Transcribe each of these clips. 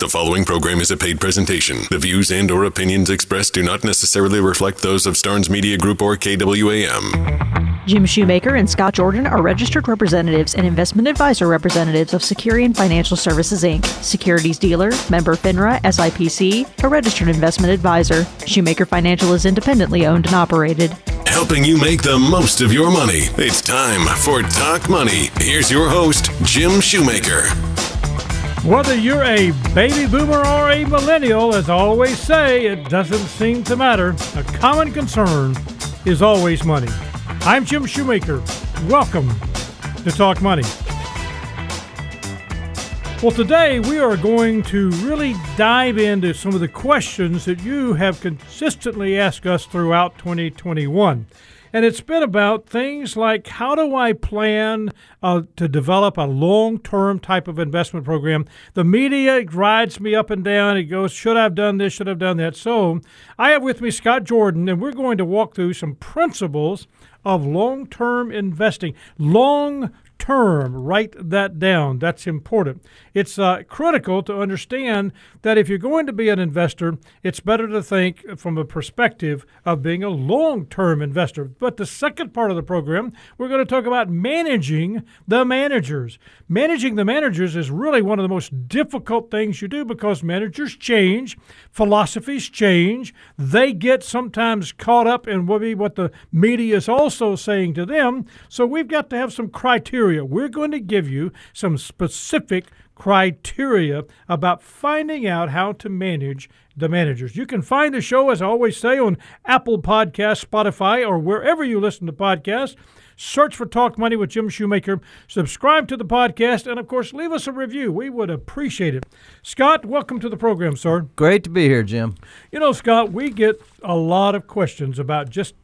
The following program is a paid presentation. The views and or opinions expressed do not necessarily reflect those of Starnes Media Group or KWAM. Jim Shoemaker and Scott Jordan are registered representatives and investment advisor representatives of Securian Financial Services, Inc., securities dealer, member FINRA, SIPC, a registered investment advisor. Shoemaker Financial is independently owned and operated. Helping you make the most of your money. It's time for Talk Money. Here's your host, Jim Shoemaker. Whether you're a baby boomer or a millennial, as I always say, it doesn't seem to matter. A common concern is always money. I'm Jim Shoemaker. Welcome to Talk Money. Well, today we are going to really dive into some of the questions that you have consistently asked us throughout 2021. And it's been about things like, how do I plan to develop a long-term type of investment program? The media rides me up and down. It goes, should I have done this, should I have done that? So I have with me Scott Jordan, and we're going to walk through some principles of long-term investing. Long-term, write that down. That's important. It's critical to understand that if you're going to be an investor, it's better to think from a perspective of being a long-term investor. But the second part of the program, we're going to talk about managing the managers. Managing the managers is really one of the most difficult things you do because managers change, philosophies change. They get sometimes caught up in what the media is also saying to them. So we've got to have some criteria. We're going to give you some specific criteria about finding out how to manage the managers. You can find the show, as I always say, on Apple Podcasts, Spotify, or wherever you listen to podcasts. Search for Talk Money with Jim Shoemaker. Subscribe to the podcast, and, of course, leave us a review. We would appreciate it. Scott, welcome to the program, sir. Great to be here, Jim. You know, Scott, we get a lot of questions about just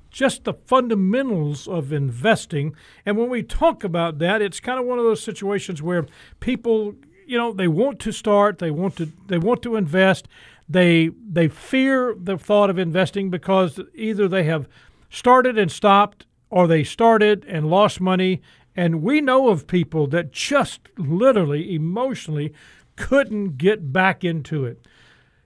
the fundamentals of investing. And when we talk about that, it's kind of one of those situations where people, you know, they want to start, they want to invest, they fear the thought of investing because either they have started and stopped or they started and lost money. And we know of people that just literally emotionally couldn't get back into it.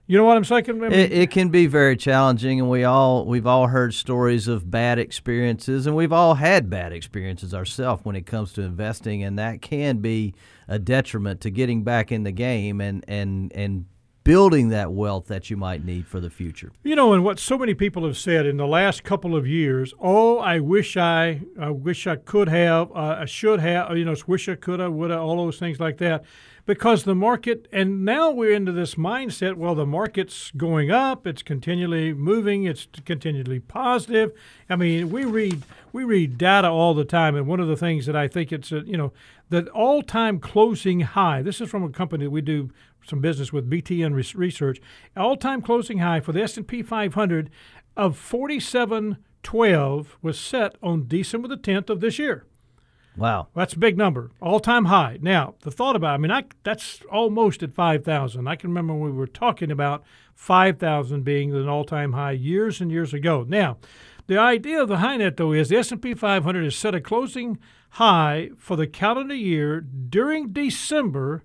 You know what I'm saying? It can be very challenging, and we've all heard stories of bad experiences, and we've all had bad experiences ourselves when it comes to investing, and that can be a detriment to getting back in the game and building that wealth that you might need for the future. You know, and what so many people have said in the last couple of years, oh, I wish I could have, I should have, you know, wish I could have, would have, all those things like that. Because the market, and now we're into this mindset, well, the market's going up, it's continually moving, it's continually positive. I mean, we read data all the time, and one of the things that I think it's, you know, the all-time closing high, this is from a company that we do some business with, BTN Research, all-time closing high for the S&P 500 of 47.12 was set on December the 10th of this year. Wow. That's a big number. All-time high. Now, the thought about it, I mean, that's almost at 5,000. I can remember when we were talking about 5,000 being an all-time high years and years ago. Now, the idea behind that, though, is the S&P 500 has set a closing high for the calendar year during December,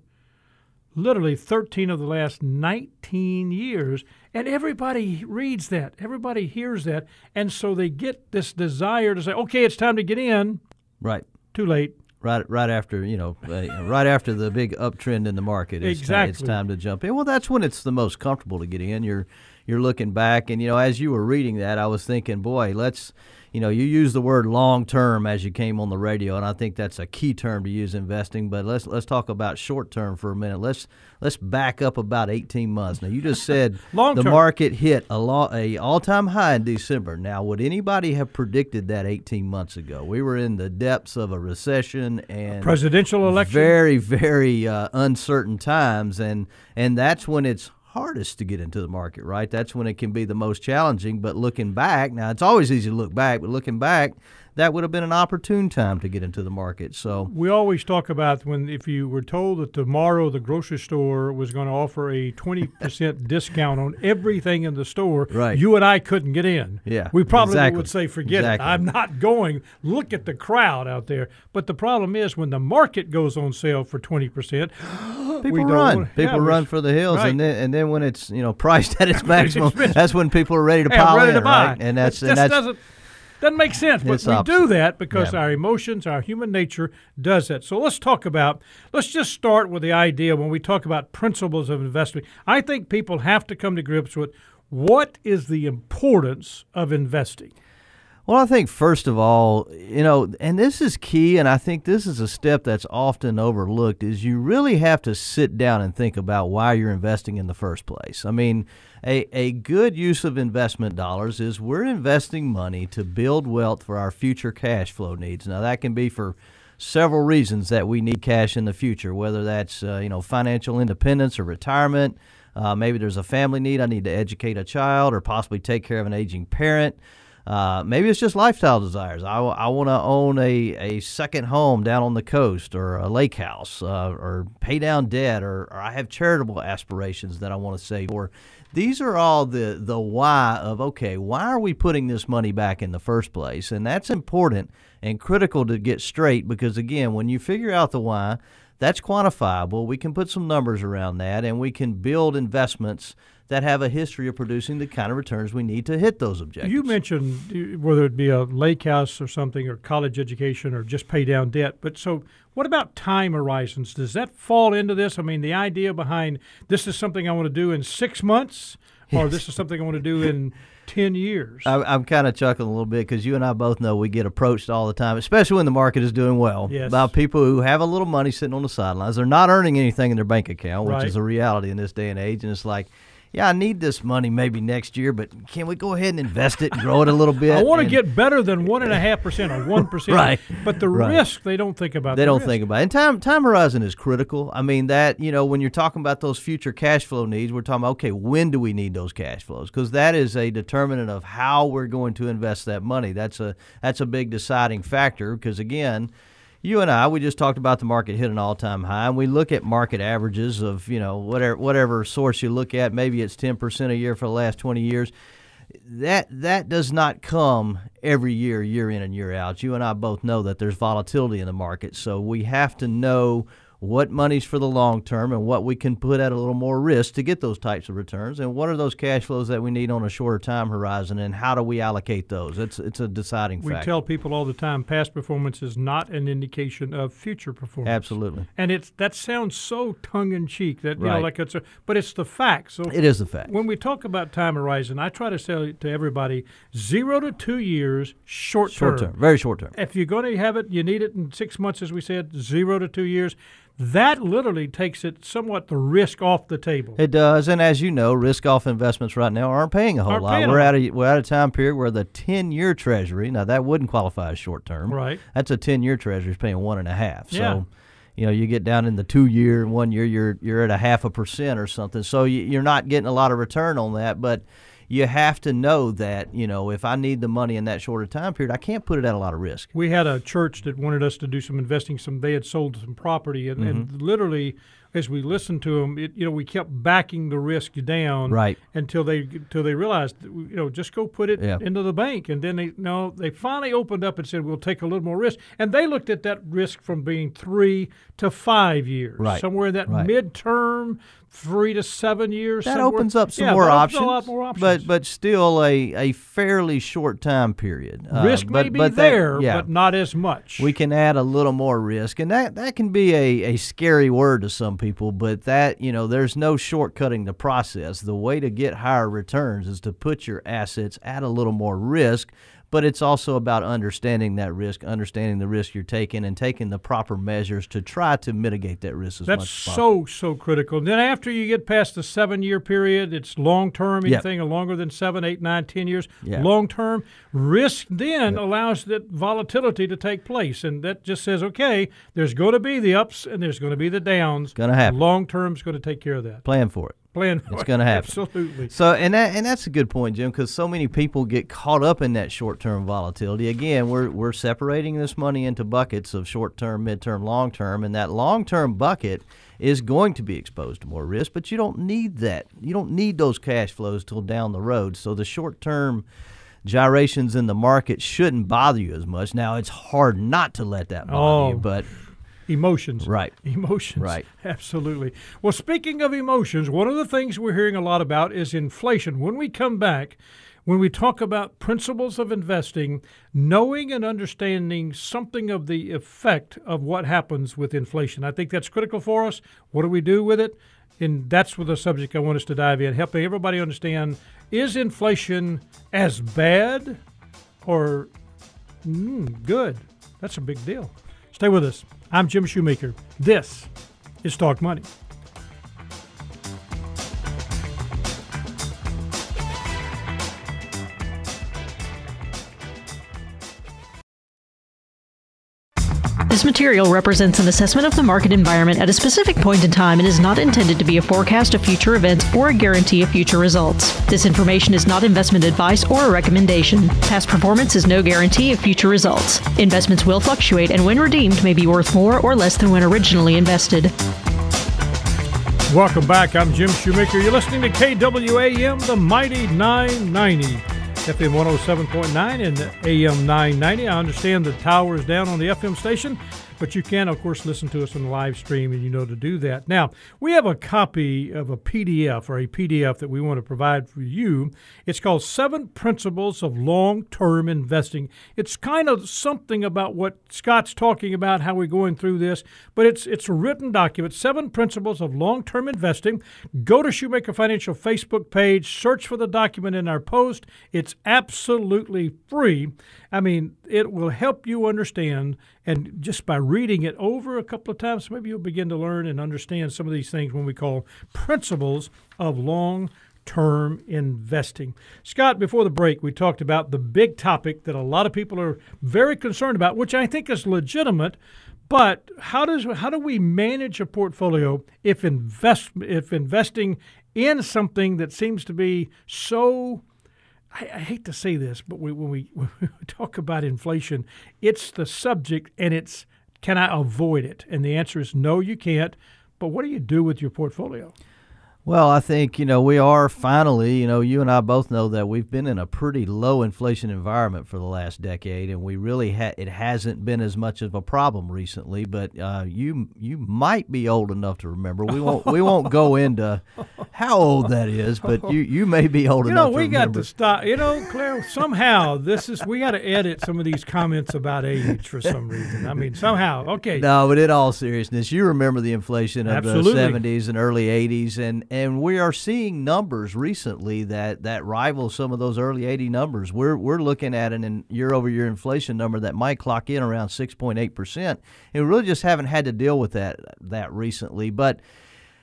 literally 13 of the last 19 years. And everybody reads that. Everybody hears that. And so they get this desire to say, okay, it's time to get in. Right. Too late. Right after, you know, right after the big uptrend in the market. Exactly. It's time to jump in. Well, that's when it's the most comfortable to get in. You're looking back, and, you know, as you were reading that, I was thinking, boy, let's, you know, you use the word long term as you came on the radio, and I think that's a key term to use investing. But let's talk about short term for a minute. Let's back up about 18 months. Now, you just said the market hit a all-time high in December. Now, would anybody have predicted that 18 months ago? We were in the depths of a recession and a presidential election. Very, very uncertain times, and that's when it's hardest to get into the market, right? That's when it can be the most challenging. But looking back, now it's always easy to look back, but looking back, that would have been an opportune time to get into the market. So we always talk about if you were told that tomorrow the grocery store was going to offer a 20% discount on everything in the store, right, you and I couldn't get in. Yeah, we probably would say, forget it. I'm not going. Look at the crowd out there. But the problem is when the market goes on sale for 20%. People run for the hills, right. and then when it's priced at its maximum, that's when people are ready to pile in, right? And that's doesn't make sense, but we do that because our emotions, our human nature does that. So let's just start with the idea when we talk about principles of investing. I think people have to come to grips with what is the importance of investing. Well, I think first of all, and this is key, and I think this is a step that's often overlooked, is you really have to sit down and think about why you're investing in the first place. I mean, a good use of investment dollars is we're investing money to build wealth for our future cash flow needs. Now, that can be for several reasons that we need cash in the future, whether that's financial independence or retirement. Maybe there's a family need. I need to educate a child or possibly take care of an aging parent. Maybe it's just lifestyle desires. I want to own a second home down on the coast or a lake house or pay down debt or I have charitable aspirations that I want to save for. These are all the why of, okay, why are we putting this money back in the first place? And that's important and critical to get straight because, again, when you figure out the why, that's quantifiable. We can put some numbers around that, and we can build investments that have a history of producing the kind of returns we need to hit those objectives. You mentioned whether it be a lake house or something or college education or just pay down debt. But so what about time horizons? Does that fall into this? I mean, the idea behind this is something I want to do in 6 months or this is something I want to do in 10 years. I'm kind of chuckling a little bit because you and I both know we get approached all the time, especially when the market is doing well, by people who have a little money sitting on the sidelines. They're not earning anything in their bank account, which is a reality in this day and age. And it's like, yeah, I need this money maybe next year, but can we go ahead and invest it and grow it a little bit? I want to get better than 1.5% or 1%. Right. But the risk, they don't think about. They don't think about it. And time horizon is critical. I mean, that, when you're talking about those future cash flow needs, we're talking about, okay, when do we need those cash flows? Because that is a determinant of how we're going to invest that money. That's a big deciding factor because, again, you and I, we just talked about the market hit an all-time high, and we look at market averages of, whatever source you look at. Maybe it's 10% a year for the last 20 years. That does not come every year, year in and year out. You and I both know that there's volatility in the market, so we have to know what money's for the long term and what we can put at a little more risk to get those types of returns, and what are those cash flows that we need on a shorter time horizon, and how do we allocate those? It's a deciding factor. We tell people all the time, past performance is not an indication of future performance. Absolutely. And that sounds so tongue-in-cheek, that but it's the fact. So it is the fact. When we talk about time horizon, I try to say to everybody, 0 to 2 years, short term. Very short term. If you're going to have it, you need it in 6 months, as we said, 0 to 2 years. That literally takes it somewhat the risk off the table. It does, and as you know, risk-off investments right now aren't paying a whole lot. We're at a time period where the 10-year Treasury, now that wouldn't qualify as short-term. Right. That's a 10-year Treasury is paying 1.5%. Yeah. So, you get down in the 2 year, 1 year, you're at 0.5% or something. So you're not getting a lot of return on that, but you have to know that, if I need the money in that shorter time period, I can't put it at a lot of risk. We had a church that wanted us to do some investing. They had sold some property, and literally, as we listened to them, we kept backing the risk down until they realized, just go put it into the bank. And then they finally opened up and said, we'll take a little more risk. And they looked at that risk from being 3 to 5 years, somewhere in that midterm, 3 to 7 years. That opens up some more options, a lot more options. But still a fairly short time period. Risk but not as much. We can add a little more risk. And that can be a scary word to some people, but that, there's no shortcutting the process. The way to get higher returns is to put your assets at a little more risk, but it's also about understanding that risk, understanding the risk you're taking, and taking the proper measures to try to mitigate that risk as much as possible. That's so critical. And then after you get past the 7 year period, it's long term, anything longer than 7, 8, 9, 10 years, long term risk then allows that volatility to take place. And that just says, okay, there's going to be the ups and there's going to be the downs. Going to happen. Long term's going to take care of that. Plan for it. It's going to happen. Absolutely. So, that's a good point, Jim, because so many people get caught up in that short-term volatility. Again, we're separating this money into buckets of short-term, mid-term, long-term, and that long-term bucket is going to be exposed to more risk, but you don't need that. You don't need those cash flows till down the road. So the short-term gyrations in the market shouldn't bother you as much. Now, it's hard not to let that bother you, but Emotions. Right. Emotions. Right. Absolutely. Well, speaking of emotions, one of the things we're hearing a lot about is inflation. When we come back, when we talk about principles of investing, knowing and understanding something of the effect of what happens with inflation. I think that's critical for us. What do we do with it? And that's the subject I want us to dive in, helping everybody understand, is inflation as bad or good? That's a big deal. Stay with us. I'm Jim Shoemaker. This is Talk Money. This material represents an assessment of the market environment at a specific point in time and is not intended to be a forecast of future events or a guarantee of future results. This information is not investment advice or a recommendation. Past performance is no guarantee of future results. Investments will fluctuate and when redeemed may be worth more or less than when originally invested. Welcome back. I'm Jim Shoemaker. You're listening to KWAM, the Mighty 990. FM 107.9 and AM 990. I understand the tower is down on the FM station, but you can, of course, listen to us on the live stream, and you know to do that. Now, we have a copy of a PDF that we want to provide for you. It's called 7 Principles of Long-Term Investing. It's kind of something about what Scott's talking about, how we're going through this, but it's a written document, 7 Principles of Long-Term Investing. Go to Shoemaker Financial Facebook page, search for the document in our post. It's absolutely free. I mean, it will help you understand, and just by reading it over a couple of times, maybe you'll begin to learn and understand some of these things when we call principles of long-term investing. Scott, before the break, we talked about the big topic that a lot of people are very concerned about, which I think is legitimate, but how do we manage a portfolio if investing in something that seems to be so... I hate to say this, but when we talk about inflation, it's the subject, and it's, can I avoid it? And the answer is no, you can't. But what do you do with your portfolio? Well, I think, we are finally, you and I both know that we've been in a pretty low inflation environment for the last decade, and we really it hasn't been as much of a problem recently. But you might be old enough to remember. We won't go into how old that is, but you may be old enough to remember. We got to stop. Claire, somehow we got to edit some of these comments about age for some reason. I mean, somehow. Okay. No, but in all seriousness, you remember the inflation of the 70s and early 80s, and we are seeing numbers recently that rival some of those early 80 numbers. We're looking at an year-over-year inflation number that might clock in around 6.8%. And we really just haven't had to deal with that recently. But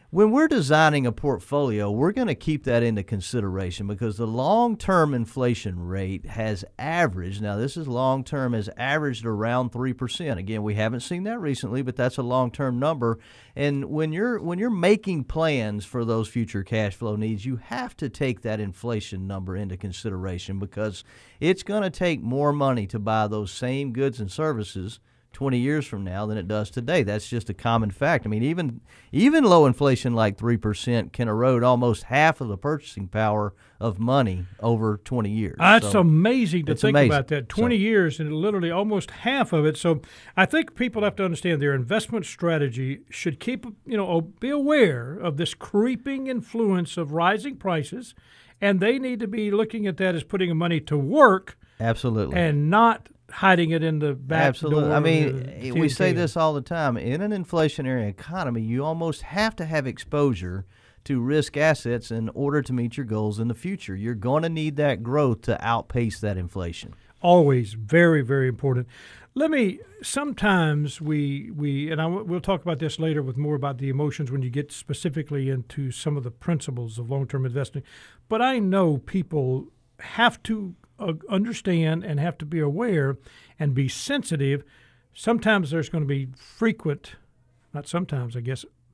when we're designing a portfolio, we're going to keep that into consideration because the long-term inflation rate has averaged, now this is long-term, has averaged around 3%. Again, we haven't seen that recently, but that's a long-term number. And when you're making plans for those future cash flow needs, you have to take that inflation number into consideration because it's going to take more money to buy those same goods and services 20 years from now than it does today. That's just a common fact. I mean, even low inflation like 3% can erode almost half of the purchasing power of money over 20 years. That's amazing to think about that. 20 years and literally almost half of it. So I think people have to understand their investment strategy should keep, be aware of this creeping influence of rising prices, and they need to be looking at that as putting money to work. Absolutely. And not hiding it in the back door. I mean, we say this all the time. In an inflationary economy, you almost have to have exposure to risk assets in order to meet your goals in the future. You're going to need that growth to outpace that inflation. Always very, very important. Sometimes we'll talk about this later with more about the emotions when you get specifically into some of the principles of long-term investing. But I know people have to understand and have to be aware and be sensitive. Sometimes there's going to be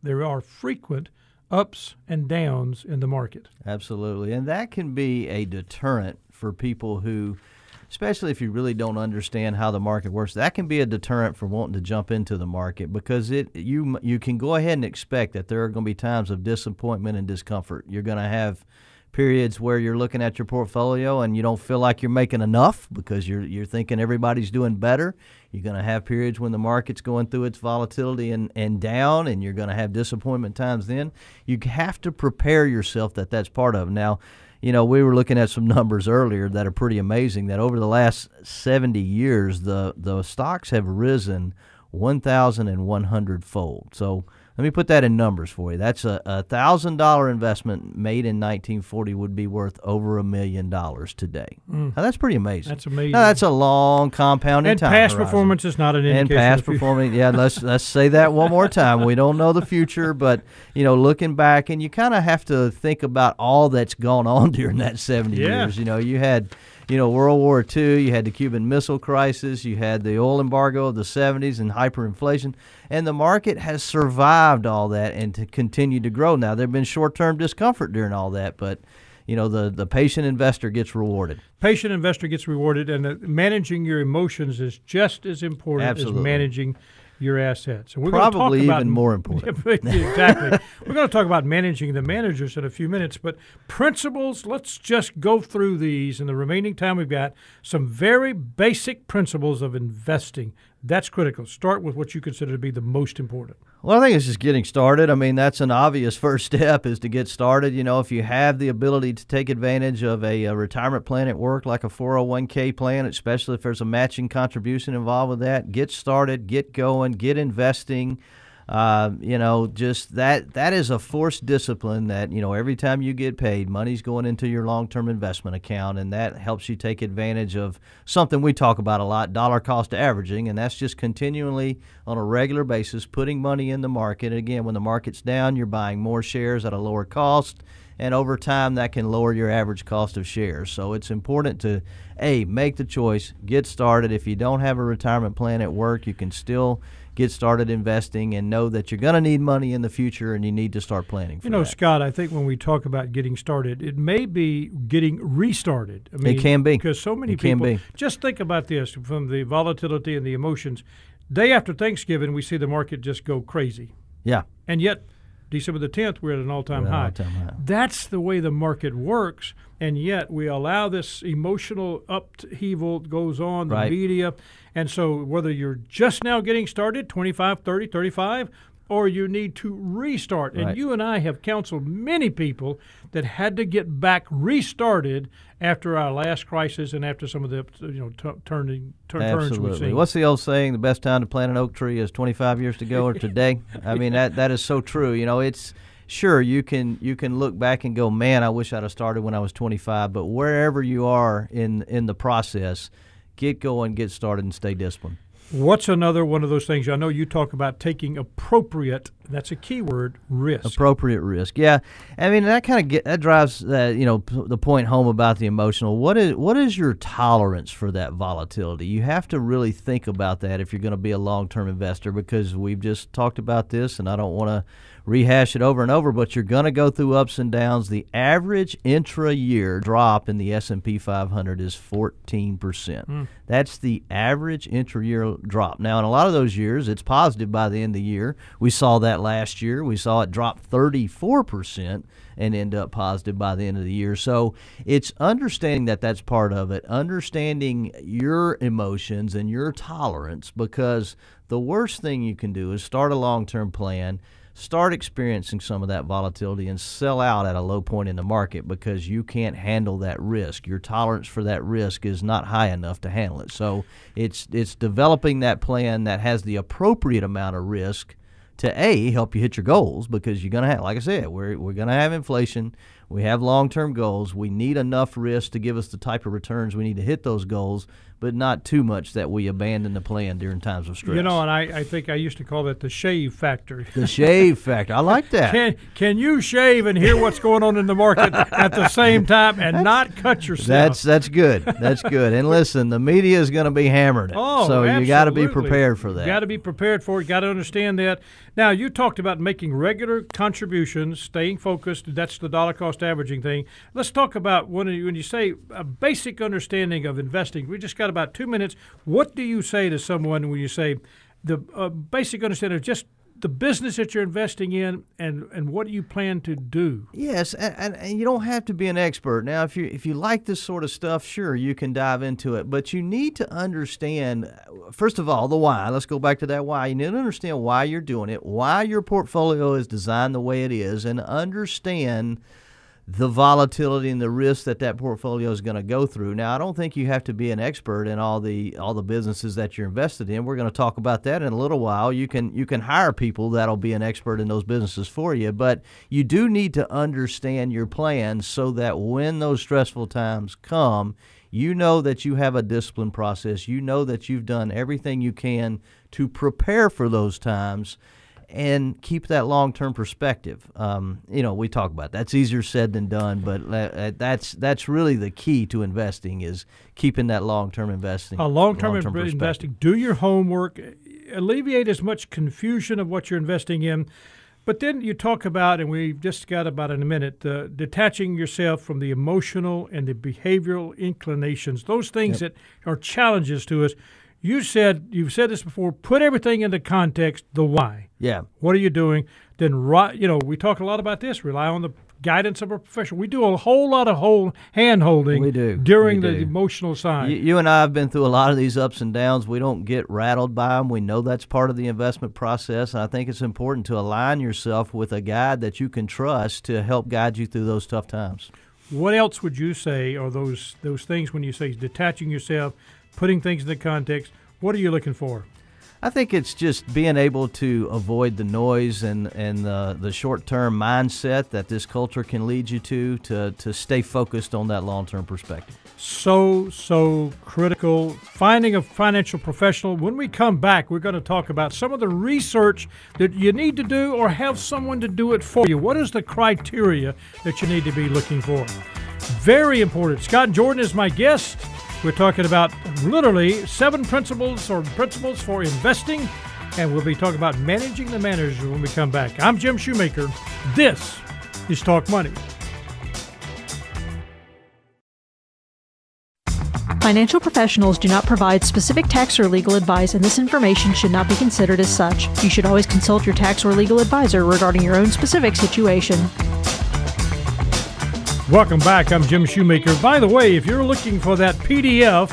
there are frequent ups and downs in the market. Absolutely. And that can be a deterrent for people who, especially if you really don't understand how the market works, that can be a deterrent for wanting to jump into the market because you can go ahead and expect that there are going to be times of disappointment and discomfort. You're going to have periods where you're looking at your portfolio and you don't feel like you're making enough because you're thinking everybody's doing better. You're going to have periods when the market's going through its volatility and down, and you're going to have disappointment times then. You have to prepare yourself that that's part of it. Now, you know, we were looking at some numbers earlier that are pretty amazing, that over the last 70 years, the stocks have risen 1,100-fold. So let me put that in numbers for you. That's a $1,000 investment made in 1940 would be worth over $1 million today. Mm. Now, that's pretty amazing. That's amazing. Now, that's a long compounding time horizon. And past performance is not an indication. And past performance, yeah, let's say that one more time. We don't know the future, but, you know, looking back, and you kind of have to think about all that's gone on during that 70 years. You know, you had... You know, World War II, you had the Cuban Missile Crisis, you had the oil embargo of the 70s and hyperinflation, and the market has survived all that and to continue to grow. Now, there have been short-term discomfort during all that, but, you know, the patient investor gets rewarded. Patient investor gets rewarded, and managing your emotions is just as important as managing your assets. And we're probably even more important. Exactly. We're going to talk about managing the managers in a few minutes, but principles, let's just go through these. In the remaining time, we've got some very basic principles of investing. That's critical. Start with what you consider to be the most important. Well, I think it's just getting started. I mean, that's an obvious first step is to get started. You know, if you have the ability to take advantage of a retirement plan at work, like a 401k plan, especially if there's a matching contribution involved with that, get started, get going, get investing. You know, just that is a forced discipline that, you know, every time you get paid, money's going into your long-term investment account, and that helps you take advantage of something we talk about a lot, dollar cost averaging, and that's just continually on a regular basis putting money in the market. And again, when the market's down, you're buying more shares at a lower cost, and over time that can lower your average cost of shares. So it's important to, A, make the choice, get started. If you don't have a retirement plan at work, you can still get started investing and know that you're going to need money in the future and you need to start planning for that. You know, Scott, I think when we talk about getting started, it may be getting restarted. I mean, it can be. Because so many people, just think about this, from the volatility and the emotions. Day after Thanksgiving, we see the market just go crazy. Yeah. And yet, December the 10th, we're at an all-time high. That's the way the market works, and yet we allow this emotional upheaval goes on, the media. And so whether you're just now getting started, 25, 30, 35, or you need to restart. Right. And you and I have counseled many people that had to get back restarted after our last crisis and after some of the turns we've seen. What's the old saying? The best time to plant an oak tree is 25 years ago or today. I mean, that is so true. You know, it's sure you can look back and go, man, I wish I'd have started when I was 25. But wherever you are in the process, get going, get started, and stay disciplined. What's another one of those things? I know you talk about taking appropriate, that's a key word, risk. Appropriate risk, yeah. I mean, that kind of drives the point home about the emotional. What is your tolerance for that volatility? You have to really think about that if you're going to be a long-term investor, because we've just talked about this, and I don't want to rehash it over and over, but you're going to go through ups and downs. The average intra-year drop in the S&P 500 is 14%. Mm. That's the average intra-year drop. Now, in a lot of those years, it's positive by the end of the year. We saw that last year. We saw it drop 34% and end up positive by the end of the year. So it's understanding that that's part of it, understanding your emotions and your tolerance, because the worst thing you can do is start a long-term plan, start experiencing some of that volatility, and sell out at a low point in the market because you can't handle that risk. Your tolerance for that risk is not high enough to handle it. So it's developing that plan that has the appropriate amount of risk to, A, help you hit your goals, because you're going to have, like I said, we're going to have inflation. We have long-term goals. We need enough risk to give us the type of returns we need to hit those goals, but not too much that we abandon the plan during times of stress. You know, and I think I used to call that the shave factor. The shave factor. I like that. Can you shave and hear what's going on in the market at the same time and not cut yourself? That's good. That's good. And listen, the media is going to be hammered. Oh, so absolutely. You got to be prepared for that. You got to be prepared for it. Got to understand that. Now, you talked about making regular contributions, staying focused. That's the dollar cost averaging thing. Let's talk about when you say a basic understanding of investing. We just got about 2 minutes. What do you say to someone when you say the basic understanding of just the business that you're investing in and what you plan to do. Yes, and you don't have to be an expert. Now, if you like this sort of stuff, sure, you can dive into it. But you need to understand, first of all, the why. Let's go back to that why. You need to understand why you're doing it, why your portfolio is designed the way it is, and understand the volatility and the risk that portfolio is going to go through. Now, I don't think you have to be an expert in all the businesses that you're invested in. We're going to talk about that in a little while. You can hire people that'll be an expert in those businesses for you, but you do need to understand your plan so that when those stressful times come, you know that you have a discipline process. You know that you've done everything you can to prepare for those times and keep that long-term perspective. We talk about that's easier said than done, but that's really the key to investing is keeping that long-term investing. Long-term investing. Do your homework. Alleviate as much confusion of what you're investing in. But then you talk about, and we've just got about in a minute, detaching yourself from the emotional and the behavioral inclinations, those things that are challenges to us. You've said this before, put everything into context, the why. Yeah. What are you doing? Then, we talk a lot about this, rely on the guidance of a professional. We do a whole lot of hand-holding during the emotional side. You and I have been through a lot of these ups and downs. We don't get rattled by them. We know that's part of the investment process, and I think it's important to align yourself with a guide that you can trust to help guide you through those tough times. What else would you say are those things when you say detaching yourself, putting things into context? What are you looking for? I think it's just being able to avoid the noise and the short-term mindset that this culture can lead you to stay focused on that long-term perspective. So critical. Finding a financial professional. When we come back, we're going to talk about some of the research that you need to do or have someone to do it for you. What is the criteria that you need to be looking for? Very important. Scott Jordan is my guest. We're talking about literally 7 principles for investing, and we'll be talking about managing the manager when we come back. I'm Jim Shoemaker. This is Talk Money. Financial professionals do not provide specific tax or legal advice, and this information should not be considered as such. You should always consult your tax or legal advisor regarding your own specific situation. Welcome back. I'm Jim Shoemaker. By the way, if you're looking for that PDF,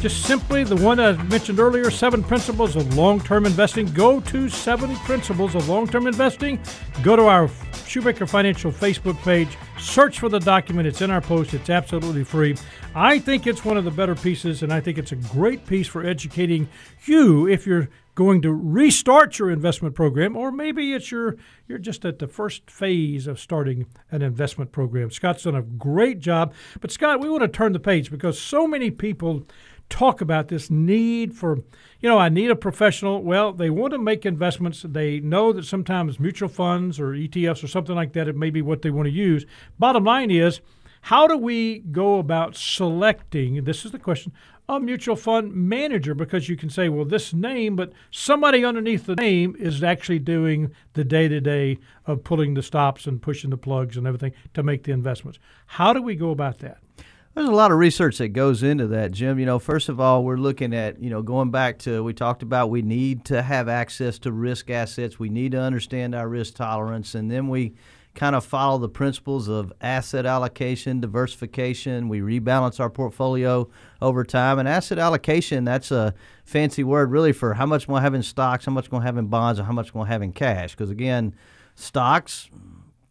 just simply the one I mentioned earlier, 7 Principles of Long-Term Investing, go to 7 Principles of Long-Term Investing. Go to our Shoemaker Financial Facebook page. Search for the document. It's in our post. It's absolutely free. I think it's one of the better pieces, and I think it's a great piece for educating you if you're going to restart your investment program, or maybe it's you're just at the first phase of starting an investment program. Scott's done a great job. But, Scott, we want to turn the page because so many people talk about this need for, I need a professional. Well, they want to make investments. They know that sometimes mutual funds or ETFs or something like that, it may be what they want to use. Bottom line is, how do we go about selecting, this is the question, a mutual fund manager? Because you can say, well, this name, but somebody underneath the name is actually doing the day-to-day of pulling the stops and pushing the plugs and everything to make the investments. How do we go about that? There's a lot of research that goes into that, Jim. First of all, we're looking at, going back to, we talked about we need to have access to risk assets. We need to understand our risk tolerance, and then we kind of follow the principles of asset allocation, diversification. We rebalance our portfolio over time. And asset allocation, that's a fancy word really for how much we'll have in stocks, how much we'll have in bonds, and how much we'll have in cash. Because, again, stocks,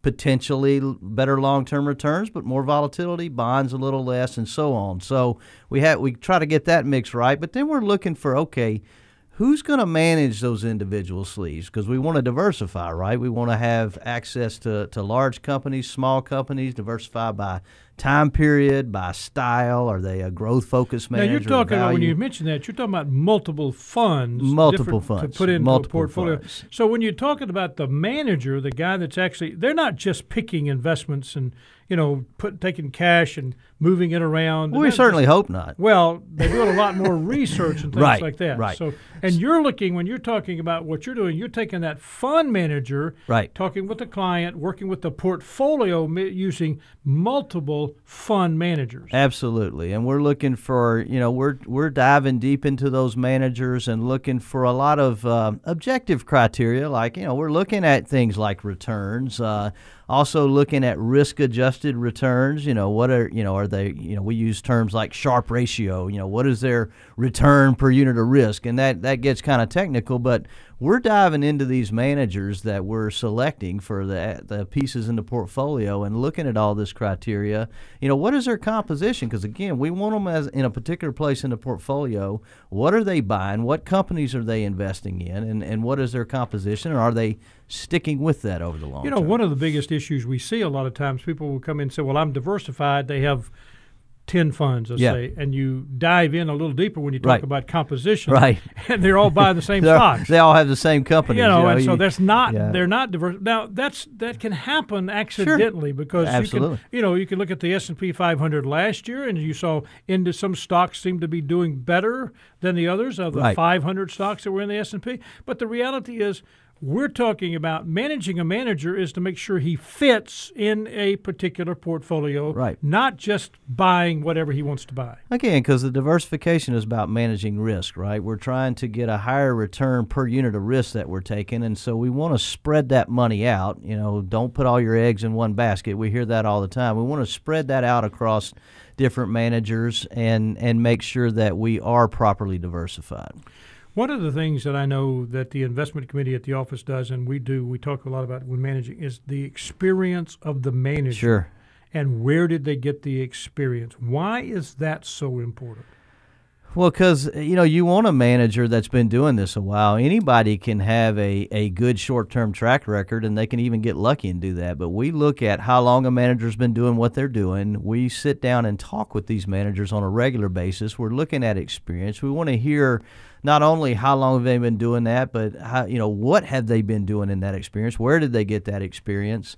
potentially better long-term returns, but more volatility, bonds a little less, and so on. So we try to get that mix right. But then we're looking for, okay, who's going to manage those individual sleeves? Because we want to diversify, right? We want to have access to large companies, small companies, diversify by time period, by style. Are they a growth-focused manager? Now, you're talking about, when you mentioned that, you're talking about multiple funds. Multiple funds. To put into a portfolio. Funds. So when you're talking about the manager, the guy that's actually, they're not just picking investments and, taking cash and moving it around. Well, we certainly hope not. Well, they're doing a lot more research and things like that. Right. So, and you're looking, when you're talking about what you're doing, you're taking that fund manager, talking with the client, working with the portfolio, using multiple commercial fund managers. Absolutely. And we're looking for, you know, we're diving deep into those managers and looking for a lot of objective criteria, like, you know, we're looking at things like returns, also looking at risk-adjusted returns. You know, what are, you know, are they, you know, we use terms like Sharpe ratio. You know, what is their return per unit of risk? And that gets kind of technical, but we're diving into these managers that we're selecting for the pieces in the portfolio and looking at all this criteria. You know, what is their composition? Because, again, we want them as in a particular place in the portfolio. What are they buying? What companies are they investing in? And what is their composition? And are they sticking with that over the long term? You know, one of the biggest issues we see a lot of times, people will come in and say, well, I'm diversified. They have 10 funds, let's say, and you dive in a little deeper when you talk about composition, and they're all buying the same stocks. They all have the same companies. You know, and so that's not, they're not diverse. Now, that can happen accidentally because you can look at the S&P 500 last year and you saw into some stocks seem to be doing better than the others of the 500 stocks that were in the S&P. But the reality is, we're talking about managing a manager is to make sure he fits in a particular portfolio, not just buying whatever he wants to buy. Again, because the diversification is about managing risk, right? We're trying to get a higher return per unit of risk that we're taking, and so we want to spread that money out. You know, don't put all your eggs in one basket. We hear that all the time. We want to spread that out across different managers and make sure that we are properly diversified. One of the things that I know that the investment committee at the office does, and we talk a lot about when managing, is the experience of the manager. Sure. And where did they get the experience? Why is that so important? Well, because, you know, you want a manager that's been doing this a while. Anybody can have a good short-term track record, and they can even get lucky and do that. But we look at how long a manager's been doing what they're doing. We sit down and talk with these managers on a regular basis. We're looking at experience. We want to hear not only how long have they been doing that, but how, you know, what have they been doing in that experience? Where did they get that experience?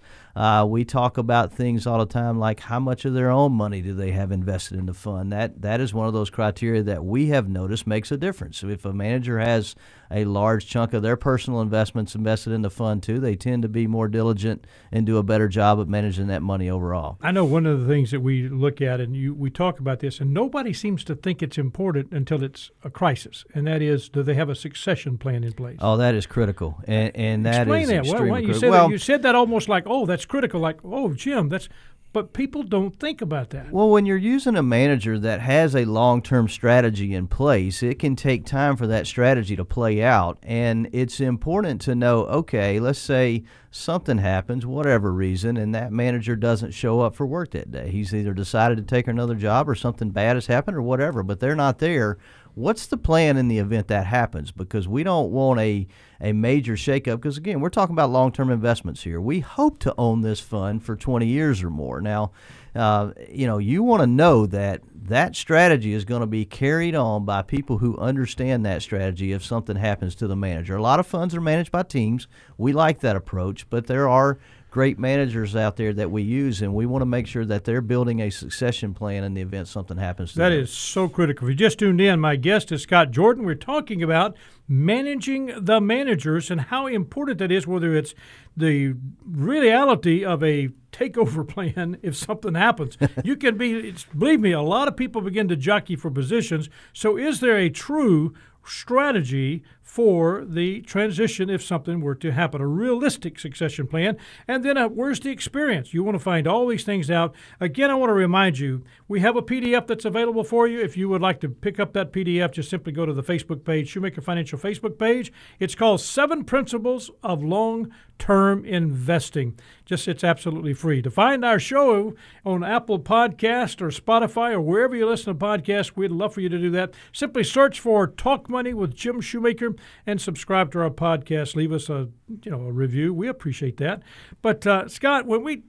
We talk about things all the time like how much of their own money do they have invested in the fund? That is one of those criteria that we have noticed makes a difference. So if a manager has a large chunk of their personal investments invested in the fund too, they tend to be more diligent and do a better job of managing that money overall. I know one of the things that we look at, and we talk about this, and nobody seems to think it's important until it's a crisis, and that is, do they have a succession plan in place? Oh, that is critical, and that explain is that. Extremely well, critical. You said that almost like, oh, that's critical, like, oh, Jim, that's. But people don't think about that. Well, when you're using a manager that has a long-term strategy in place, it can take time for that strategy to play out. And it's important to know, okay, let's say something happens, whatever reason, and that manager doesn't show up for work that day. He's either decided to take another job or something bad has happened or whatever, but they're not there. What's the plan in the event that happens? Because we don't want a major shakeup, because, again, we're talking about long-term investments here. We hope to own this fund for 20 years or more. Now, you know, you want to know that that strategy is going to be carried on by people who understand that strategy if something happens to the manager. A lot of funds are managed by teams. We like that approach, but there are great managers out there that we use, and we want to make sure that they're building a succession plan in the event something happens to them. That is so critical. If you just tuned in, my guest is Scott Jordan. We're talking about managing the managers and how important that is, whether it's the reality of a takeover plan if something happens. You can be, believe me, a lot of people begin to jockey for positions. So is there a true strategy for the transition if something were to happen, a realistic succession plan? And then where's the experience? You want to find all these things out. Again, I want to remind you, we have a PDF that's available for you. If you would like to pick up that PDF, just simply go to the Facebook page, Shoemaker Financial Facebook page. It's called 7 Principles of Long-Term Investing. Just, it's absolutely free. To find our show on Apple Podcasts or Spotify or wherever you listen to podcasts, we'd love for you to do that. Simply search for Talk Money with Jim Shoemaker and subscribe to our podcast. Leave us a review. We appreciate that. But Scott,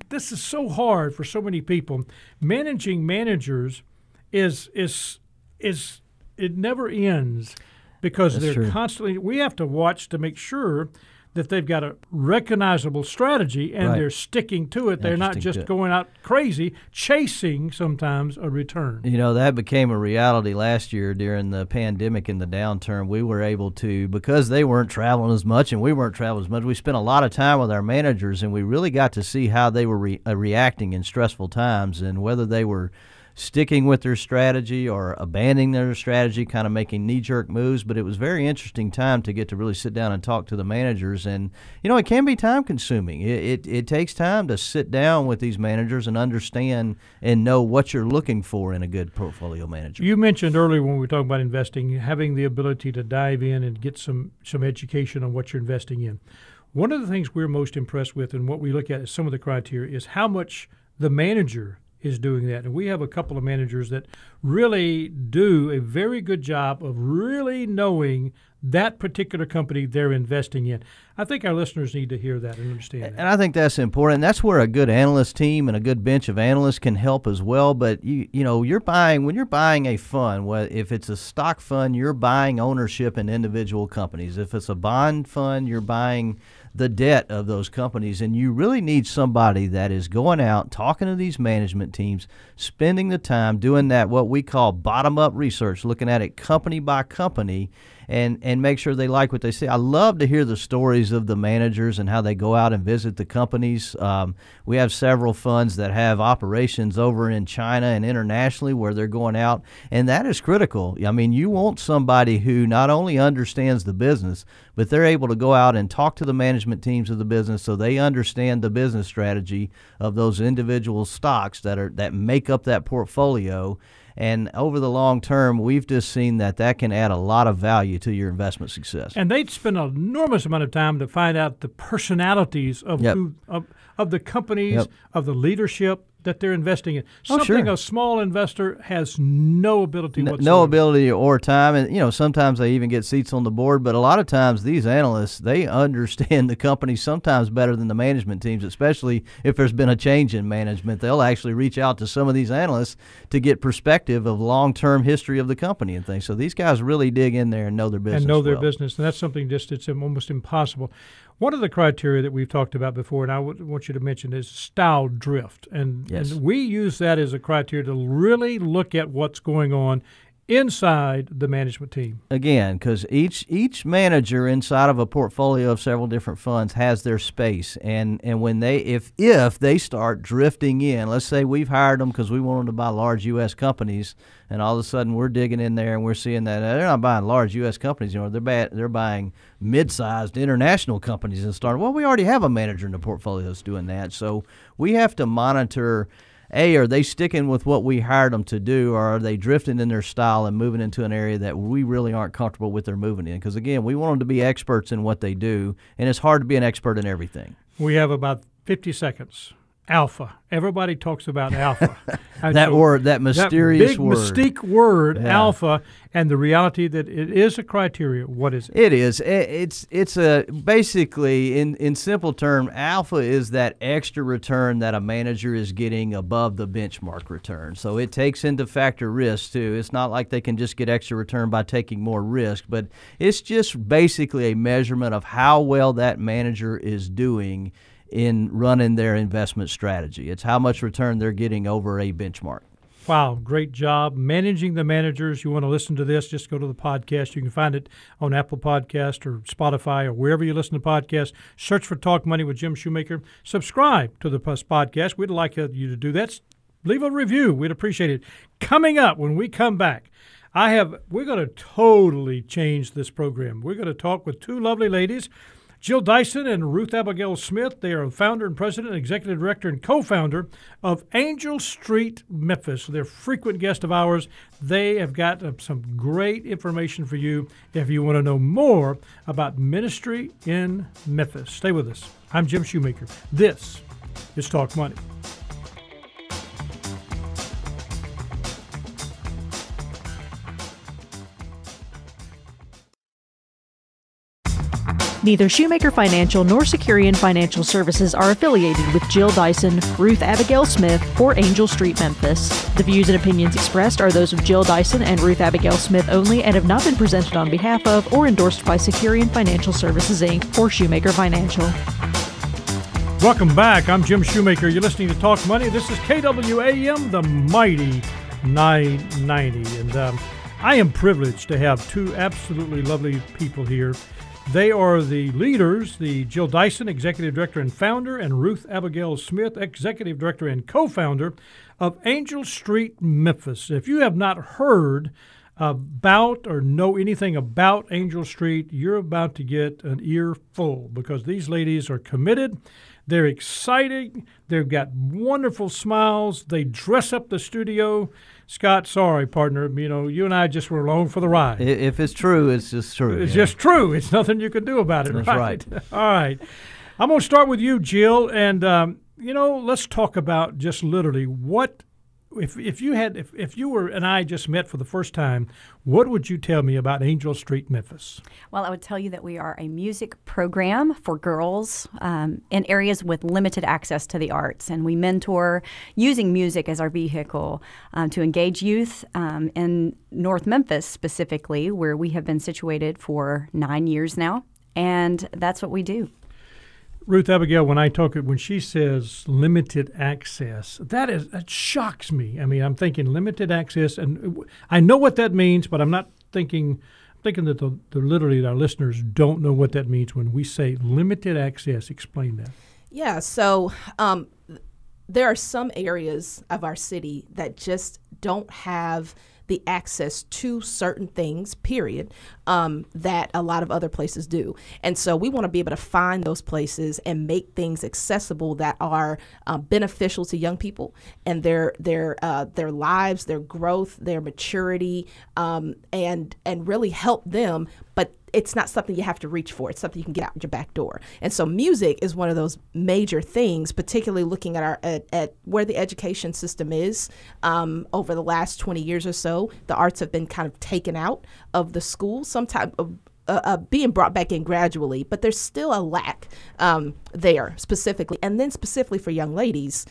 this is so hard for so many people. Managing managers is it never ends because they're constantly. We have to watch to make sure that they've got a recognizable strategy and they're sticking to it. They're not just going out crazy, chasing sometimes a return. You know, that became a reality last year during the pandemic and the downturn. We were able to, because they weren't traveling as much and we weren't traveling as much, we spent a lot of time with our managers and we really got to see how they were reacting in stressful times and whether they were sticking with their strategy or abandoning their strategy, kind of making knee-jerk moves. But it was a very interesting time to get to really sit down and talk to the managers. And, you know, it can be time-consuming. It takes time to sit down with these managers and understand and know what you're looking for in a good portfolio manager. You mentioned earlier when we were talking about investing, having the ability to dive in and get some education on what you're investing in. One of the things we're most impressed with and what we look at as some of the criteria is how much the manager is doing that. And we have a couple of managers that really do a very good job of really knowing that particular company they're investing in. I think our listeners need to hear that and understand that. And I think that's important. That's where a good analyst team and a good bench of analysts can help as well. But, you know, when you're buying a fund, if it's a stock fund, you're buying ownership in individual companies. If it's a bond fund, you're buying the debt of those companies, and you really need somebody that is going out, talking to these management teams, spending the time doing that, what we call bottom-up research, looking at it company by company, and make sure they like what they see. I love to hear the stories of the managers and how they go out and visit the companies. We have several funds that have operations over in China and internationally where they're going out, and that is critical. I mean, you want somebody who not only understands the business, but they're able to go out and talk to the management teams of the business so they understand the business strategy of those individual stocks that make up that portfolio. And over the long term, we've just seen that can add a lot of value to your investment success. And they'd spend an enormous amount of time to find out the personalities of the companies, of the leadership that they're investing in. Something a small investor has no ability whatsoever. No ability or time. And, you know, sometimes they even get seats on the board, but a lot of times these analysts, they understand the company sometimes better than the management teams, especially if there's been a change in management. They'll actually reach out to some of these analysts to get perspective of long-term history of the company and things. So these guys really dig in there and know their business. And that's something it's almost impossible. One of the criteria that we've talked about before, and I want you to mention, is style drift. And we use that as a criteria to really look at what's going on inside the management team. Again, because each manager inside of a portfolio of several different funds has their space. And when they if they start drifting in, let's say we've hired them because we want them to buy large U.S. companies, and all of a sudden we're digging in there and we're seeing that they're not buying large U.S. companies anymore. They're buying mid-sized international companies and starting. Well, we already have a manager in the portfolio that's doing that. So we have to monitor, are they sticking with what we hired them to do, or are they drifting in their style and moving into an area that we really aren't comfortable with they're moving in? Because, again, we want them to be experts in what they do, and it's hard to be an expert in everything. We have about 50 seconds. Alpha. Everybody talks about alpha. That mysterious word. Mystique word, alpha, and the reality that it is a criteria. What is it? It is. It's basically, in simple term, alpha is that extra return that a manager is getting above the benchmark return. So it takes into factor risk, too. It's not like they can just get extra return by taking more risk, but it's just basically a measurement of how well that manager is doing in running their investment strategy. It's how much return they're getting over a benchmark. Wow, great job managing the managers. You want to listen to this, just go to the podcast. You can find it on Apple Podcasts or Spotify or wherever you listen to podcasts. Search for Talk Money with Jim Shoemaker. Subscribe to the podcast. We'd like you to do that. Leave a review. We'd appreciate it. Coming up when we come back, we're going to totally change this program. We're going to talk with two lovely ladies, Jill Dyson and Ruth Abigail Smith. They are founder and president, executive director, and co-founder of Angel Street Memphis. They're frequent guests of ours. They have got some great information for you if you want to know more about ministry in Memphis. Stay with us. I'm Jim Shoemaker. This is Talk Money. Neither Shoemaker Financial nor Securian Financial Services are affiliated with Jill Dyson, Ruth Abigail Smith, or Angel Street Memphis. The views and opinions expressed are those of Jill Dyson and Ruth Abigail Smith only and have not been presented on behalf of or endorsed by Securian Financial Services, Inc. or Shoemaker Financial. Welcome back. I'm Jim Shoemaker. You're listening to Talk Money. This is KWAM, the mighty 990. And I am privileged to have two absolutely lovely people here. They are the leaders, the Jill Dyson, Executive Director and Founder, and Ruth Abigail Smith, Executive Director and Co-Founder of Angel Street Memphis. If you have not heard about or know anything about Angel Street, you're about to get an earful because these ladies are committed. They're exciting. They've got wonderful smiles. They dress up the studio. Scott, sorry, partner. You know, you and I just were along for the ride. If it's true, it's just true. It's just true. It's nothing you can do about it. That's right. All right. I'm going to start with you, Jill. And, you know, let's talk about just literally what If you were and I just met for the first time, what would you tell me about Angel Street Memphis? Well, I would tell you that we are a music program for girls in areas with limited access to the arts, and we mentor using music as our vehicle to engage youth in North Memphis specifically, where we have been situated for 9 years now, and that's what we do. Ruth Abigail, when she says limited access, that shocks me. I mean, I'm thinking limited access, and I know what that means, but I'm thinking that literally our listeners don't know what that means when we say limited access. Explain that. Yeah, so there are some areas of our city that just don't have the access to certain things, period, that a lot of other places do. And so we want to be able to find those places and make things accessible that are beneficial to young people and their lives, their growth, their maturity, and really help them. But it's not something you have to reach for. It's something you can get out your back door. And so music is one of those major things, particularly looking at at where the education system is over the last 20 years or so. The arts have been kind of taken out of the school, sometimes being brought back in gradually, but there's still a lack there specifically. And then specifically for young ladies,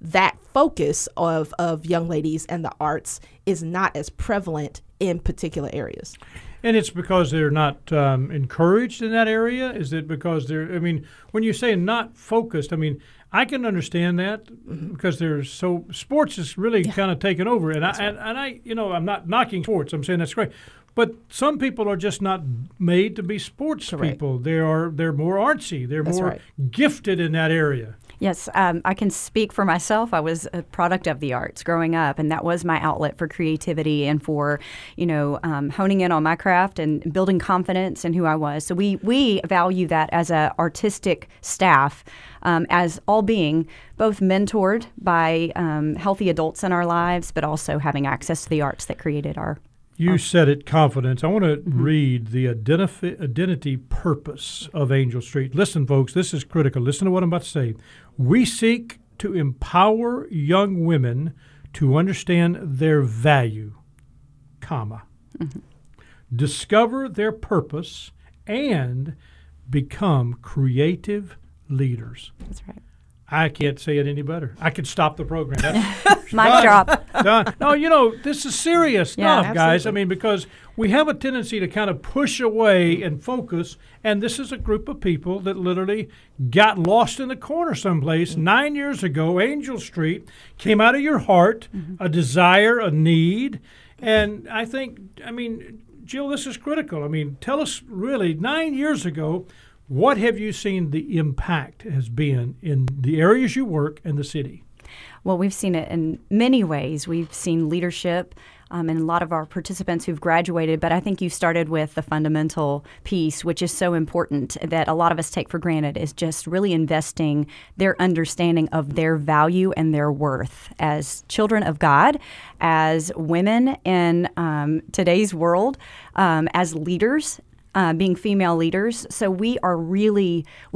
that focus of young ladies and the arts is not as prevalent in particular areas. And it's because they're not encouraged in that area? Is it because they're, I mean, when you say not focused, I mean, I can understand that because there's so, sports is really kind of taken over. And I, you know, I'm not knocking sports. I'm saying that's great. But some people are just not made to be sports people. They're more artsy. They're more gifted in that area. Yes, I can speak for myself. I was a product of the arts growing up, and that was my outlet for creativity and for, you know, honing in on my craft and building confidence in who I was. So we value that as an artistic staff, as all being both mentored by healthy adults in our lives, but also having access to the arts that created our. You said it, confidence. I want to read the identity purpose of Angel Street. Listen, folks, this is critical. Listen to what I'm about to say. We seek to empower young women to understand their value, discover their purpose, and become creative leaders. That's right. I can't say it any better. I could stop the program. Mic drop. Done. No, you know, this is serious stuff, guys. I mean, because we have a tendency to kind of push away and focus, and this is a group of people that literally got lost in the corner someplace 9 years ago. Angel Street came out of your heart, a desire, a need, and I think, I mean, Jill, this is critical. I mean, tell us really 9 years ago, what have you seen the impact has been in the areas you work and the city? Well, we've seen it in many ways. We've seen leadership and a lot of our participants who've graduated, but I think you started with the fundamental piece, which is so important that a lot of us take for granted, is just really investing their understanding of their value and their worth as children of God, as women in today's world, as leaders. Being female leaders. So we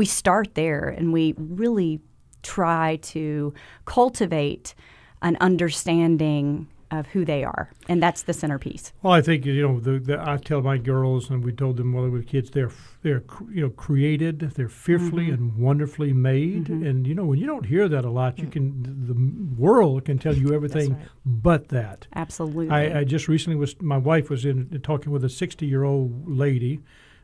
start there, and we really try to cultivate an understanding of who they are, and that's the centerpiece. Well, I think, you know, I tell my girls, and we told them while they were kids, they're you know, created, they're fearfully and wonderfully made, and you know, when you don't hear that a lot, you can, the world can tell you everything but that. Absolutely. I just recently my wife was in talking with a 60-year-old lady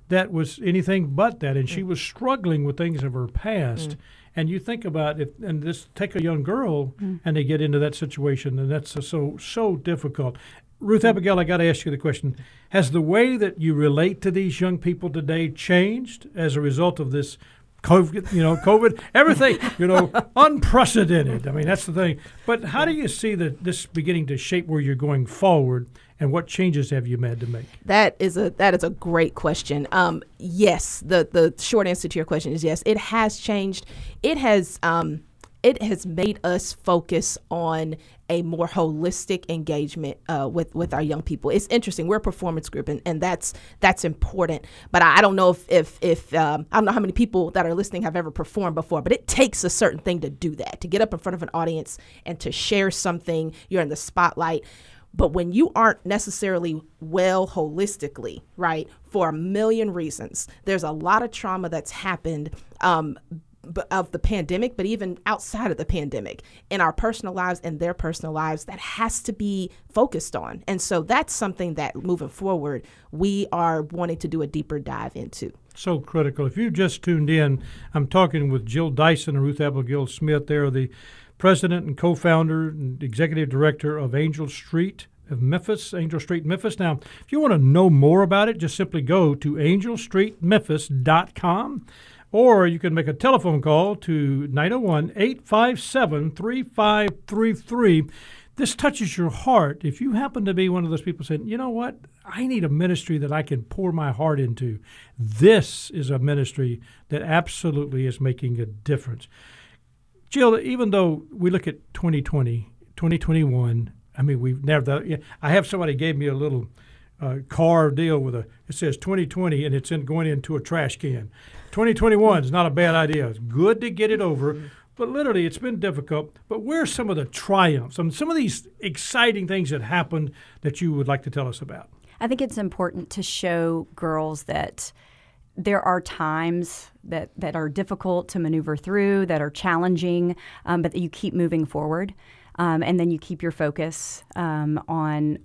that was anything but that, and she was struggling with things of her past. And you think about it, and just take a young girl, and they get into that situation, and that's so difficult. Ruth Abigail, I got to ask you the question: has the way that you relate to these young people today changed as a result of this COVID? You know, COVID, everything, you know, unprecedented. I mean, that's the thing. But how do you see that this beginning to shape where you're going forward? And what changes have you had to make? That is a great question. Yes, the short answer to your question is yes. It has changed. It has made us focus on a more holistic engagement with our young people. It's interesting. We're a performance group, and that's important. But I don't know if I don't know how many people that are listening have ever performed before, but it takes a certain thing to do that, to get up in front of an audience and to share something. You're in the spotlight. But when you aren't necessarily well holistically, right, for a million reasons, there's a lot of trauma that's happened of the pandemic, but even outside of the pandemic, in our personal lives and their personal lives, that has to be focused on. And so that's something that moving forward, we are wanting to do a deeper dive into. So critical. If you just tuned in, I'm talking with Jill Dyson and Ruth Abigail Smith. They are the president and co-founder and executive director of Angel Street of Memphis, Angel Street Memphis. Now, if you want to know more about it, just simply go to AngelStreetMemphis.com, or you can make a telephone call to 901-857-3533. This touches your heart. If you happen to be one of those people saying, you know what, I need a ministry that I can pour my heart into, this is a ministry that absolutely is making a difference. Jill, even though we look at 2020, 2021, I mean, we've never. I have somebody gave me a little car deal with it says 2020, and it's going into a trash can. 2021 is not a bad idea. It's good to get it over, but literally it's been difficult. But where are some of the triumphs, some of these exciting things that happened that you would like to tell us about? I think it's important to show girls that there are times that are difficult to maneuver through, that are challenging, but that you keep moving forward, and then you keep your focus on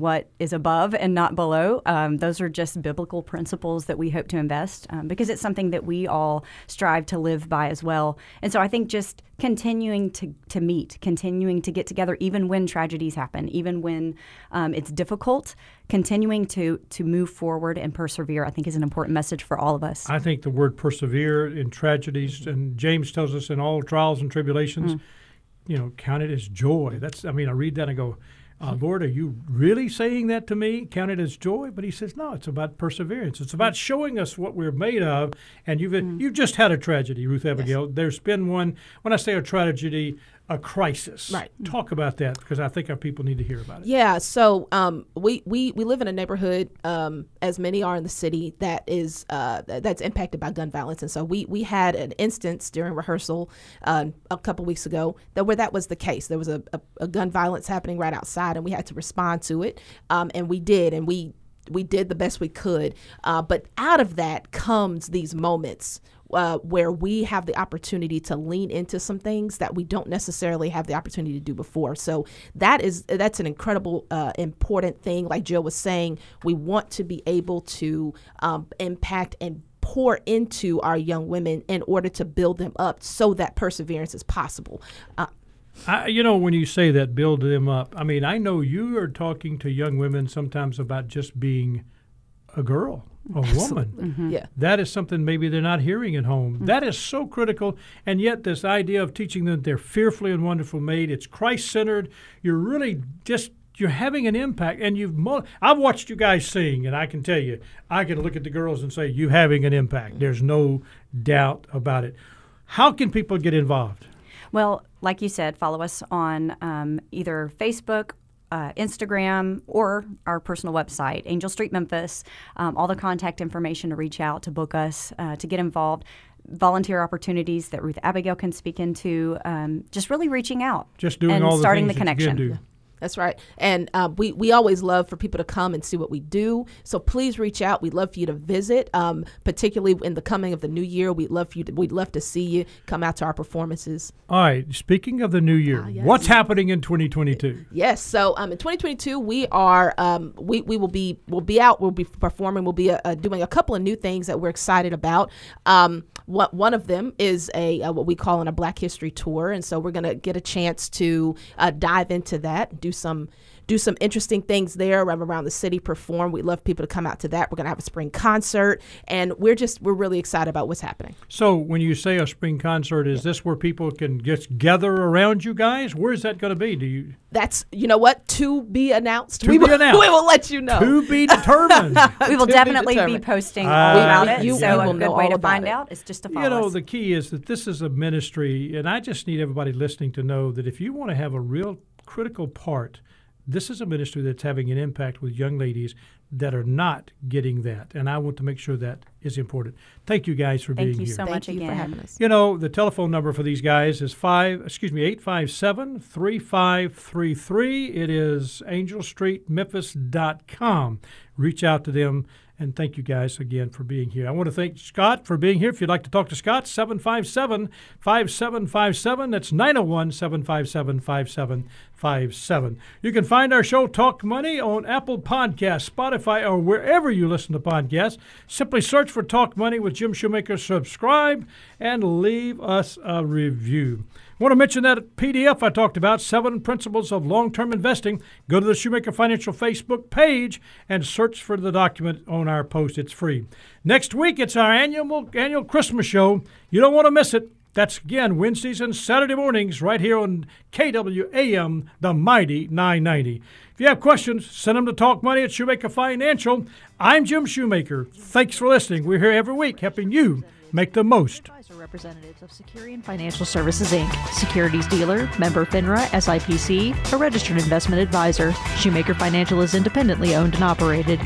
what is above and not below. Those are just biblical principles that we hope to invest, because it's something that we all strive to live by as well. And so I think just continuing to meet, continuing to get together, even when tragedies happen, even when it's difficult, continuing to move forward and persevere, I think is an important message for all of us. I think the word persevere in tragedies, and James tells us in all trials and tribulations, you know, count it as joy. I read that and go, Lord, are you really saying that to me? Count it as joy? But he says, no, it's about perseverance. It's about showing us what we're made of. And you've just had a tragedy, Ruth Abigail. Yes. There's been one. When I say a tragedy, a crisis. Right. Talk about that, because I think our people need to hear about it. Yeah. So we live in a neighborhood, as many are in the city, that is that's impacted by gun violence. And so we had an instance during rehearsal a couple weeks ago where that was the case. There was a gun violence happening right outside, and we had to respond to it, and we did, and we did the best we could. But out of that comes these moments where we have the opportunity to lean into some things that we don't necessarily have the opportunity to do before. So that's an incredible, important thing. Like Jill was saying, we want to be able to impact and pour into our young women in order to build them up so that perseverance is possible. You know, when you say that, build them up, I mean, I know you are talking to young women sometimes about just being a girl. A woman. Yeah. That is something maybe they're not hearing at home. That is so critical. And yet this idea of teaching them that they're fearfully and wonderfully made, it's Christ-centered. You're really just, you're having an impact. And I've watched you guys sing, and I can tell you, I can look at the girls and say, you're having an impact. There's no doubt about it. How can people get involved? Well, like you said, follow us on either Facebook, Instagram, or our personal website, Angel Street Memphis. All the contact information to reach out, to book us, to get involved, volunteer opportunities that Ruth Abigail can speak into, just really reaching out. Just doing all the things that you can do. That's right. And we always love for people to come and see what we do. So please reach out. We'd love for you to visit, particularly in the coming of the new year. We'd love to see you come out to our performances. All right. Speaking of the new year, yes. What's happening in 2022? Yes. So in 2022, we are we'll be out. We'll be performing. We'll be doing a couple of new things that we're excited about. One of them is a what we call a Black History Tour, and so we're going to get a chance to dive into that. Do some interesting things there around the city, perform. We'd love people to come out to that. We're going to have a spring concert, and we're really excited about what's happening. So when you say a spring concert, is this where people can just gather around you guys? Where is that going to be? That's, you know what, to be announced. We will let you know. To be determined. We will definitely be posting all about it. So a good way to find out is just to follow us. The key is that this is a ministry, and I just need everybody listening to know that if you want to have a real critical part, this is a ministry that's having an impact with young ladies that are not getting that. And I want to make sure that is important. Thank you guys for being here. Thank you so much again for having us. You know, the telephone number for these guys is 857-3533. It is AngelStreetMemphis.com. Reach out to them. And thank you guys again for being here. I want to thank Scott for being here. If you'd like to talk to Scott, 757-5757. That's 901-757-5757. You can find our show, Talk Money, on Apple Podcasts, Spotify, or wherever you listen to podcasts. Simply search for Talk Money with Jim Shoemaker. Subscribe and leave us a review. I want to mention that PDF I talked about, 7 Principles of Long-Term Investing. Go to the Shoemaker Financial Facebook page and search for the document on our post. It's free. Next week, it's our annual Christmas show. You don't want to miss it. That's, again, Wednesdays and Saturday mornings right here on KWAM, the Mighty 990. If you have questions, send them to Talk Money at Shoemaker Financial. I'm Jim Shoemaker. Thanks for listening. We're here every week helping you make the most. Representatives of Securian Financial Services, Inc., securities dealer, member FINRA, SIPC, a registered investment advisor. Shoemaker Financial is independently owned and operated.